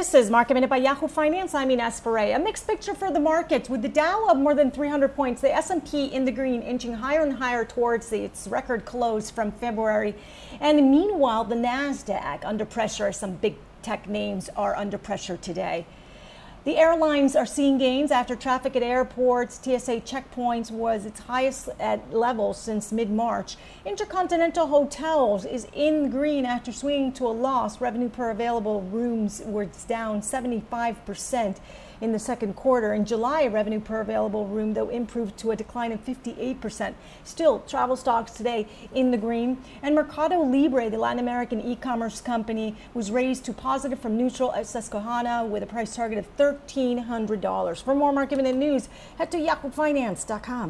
This is Market Minute by Yahoo Finance. I'm Ines Foray. A mixed picture for the markets, with the Dow up more than 300 points, the S&P in the green inching higher and higher towards its record close from February. And meanwhile, the Nasdaq under pressure as some big tech names are under pressure today. The airlines are seeing gains after traffic at airports, TSA checkpoints was its highest at level since mid-March. Intercontinental Hotels is in green after swinging to a loss. Revenue per available rooms was down 75% in the second quarter. In July, revenue per available room, though, improved to a decline of 58%. Still, travel stocks today in the green. And Mercado Libre, the Latin American e-commerce company, was raised to positive from neutral at Susquehanna with a price target of $1,300. For more Market Minute news, head to yahoofinance.com.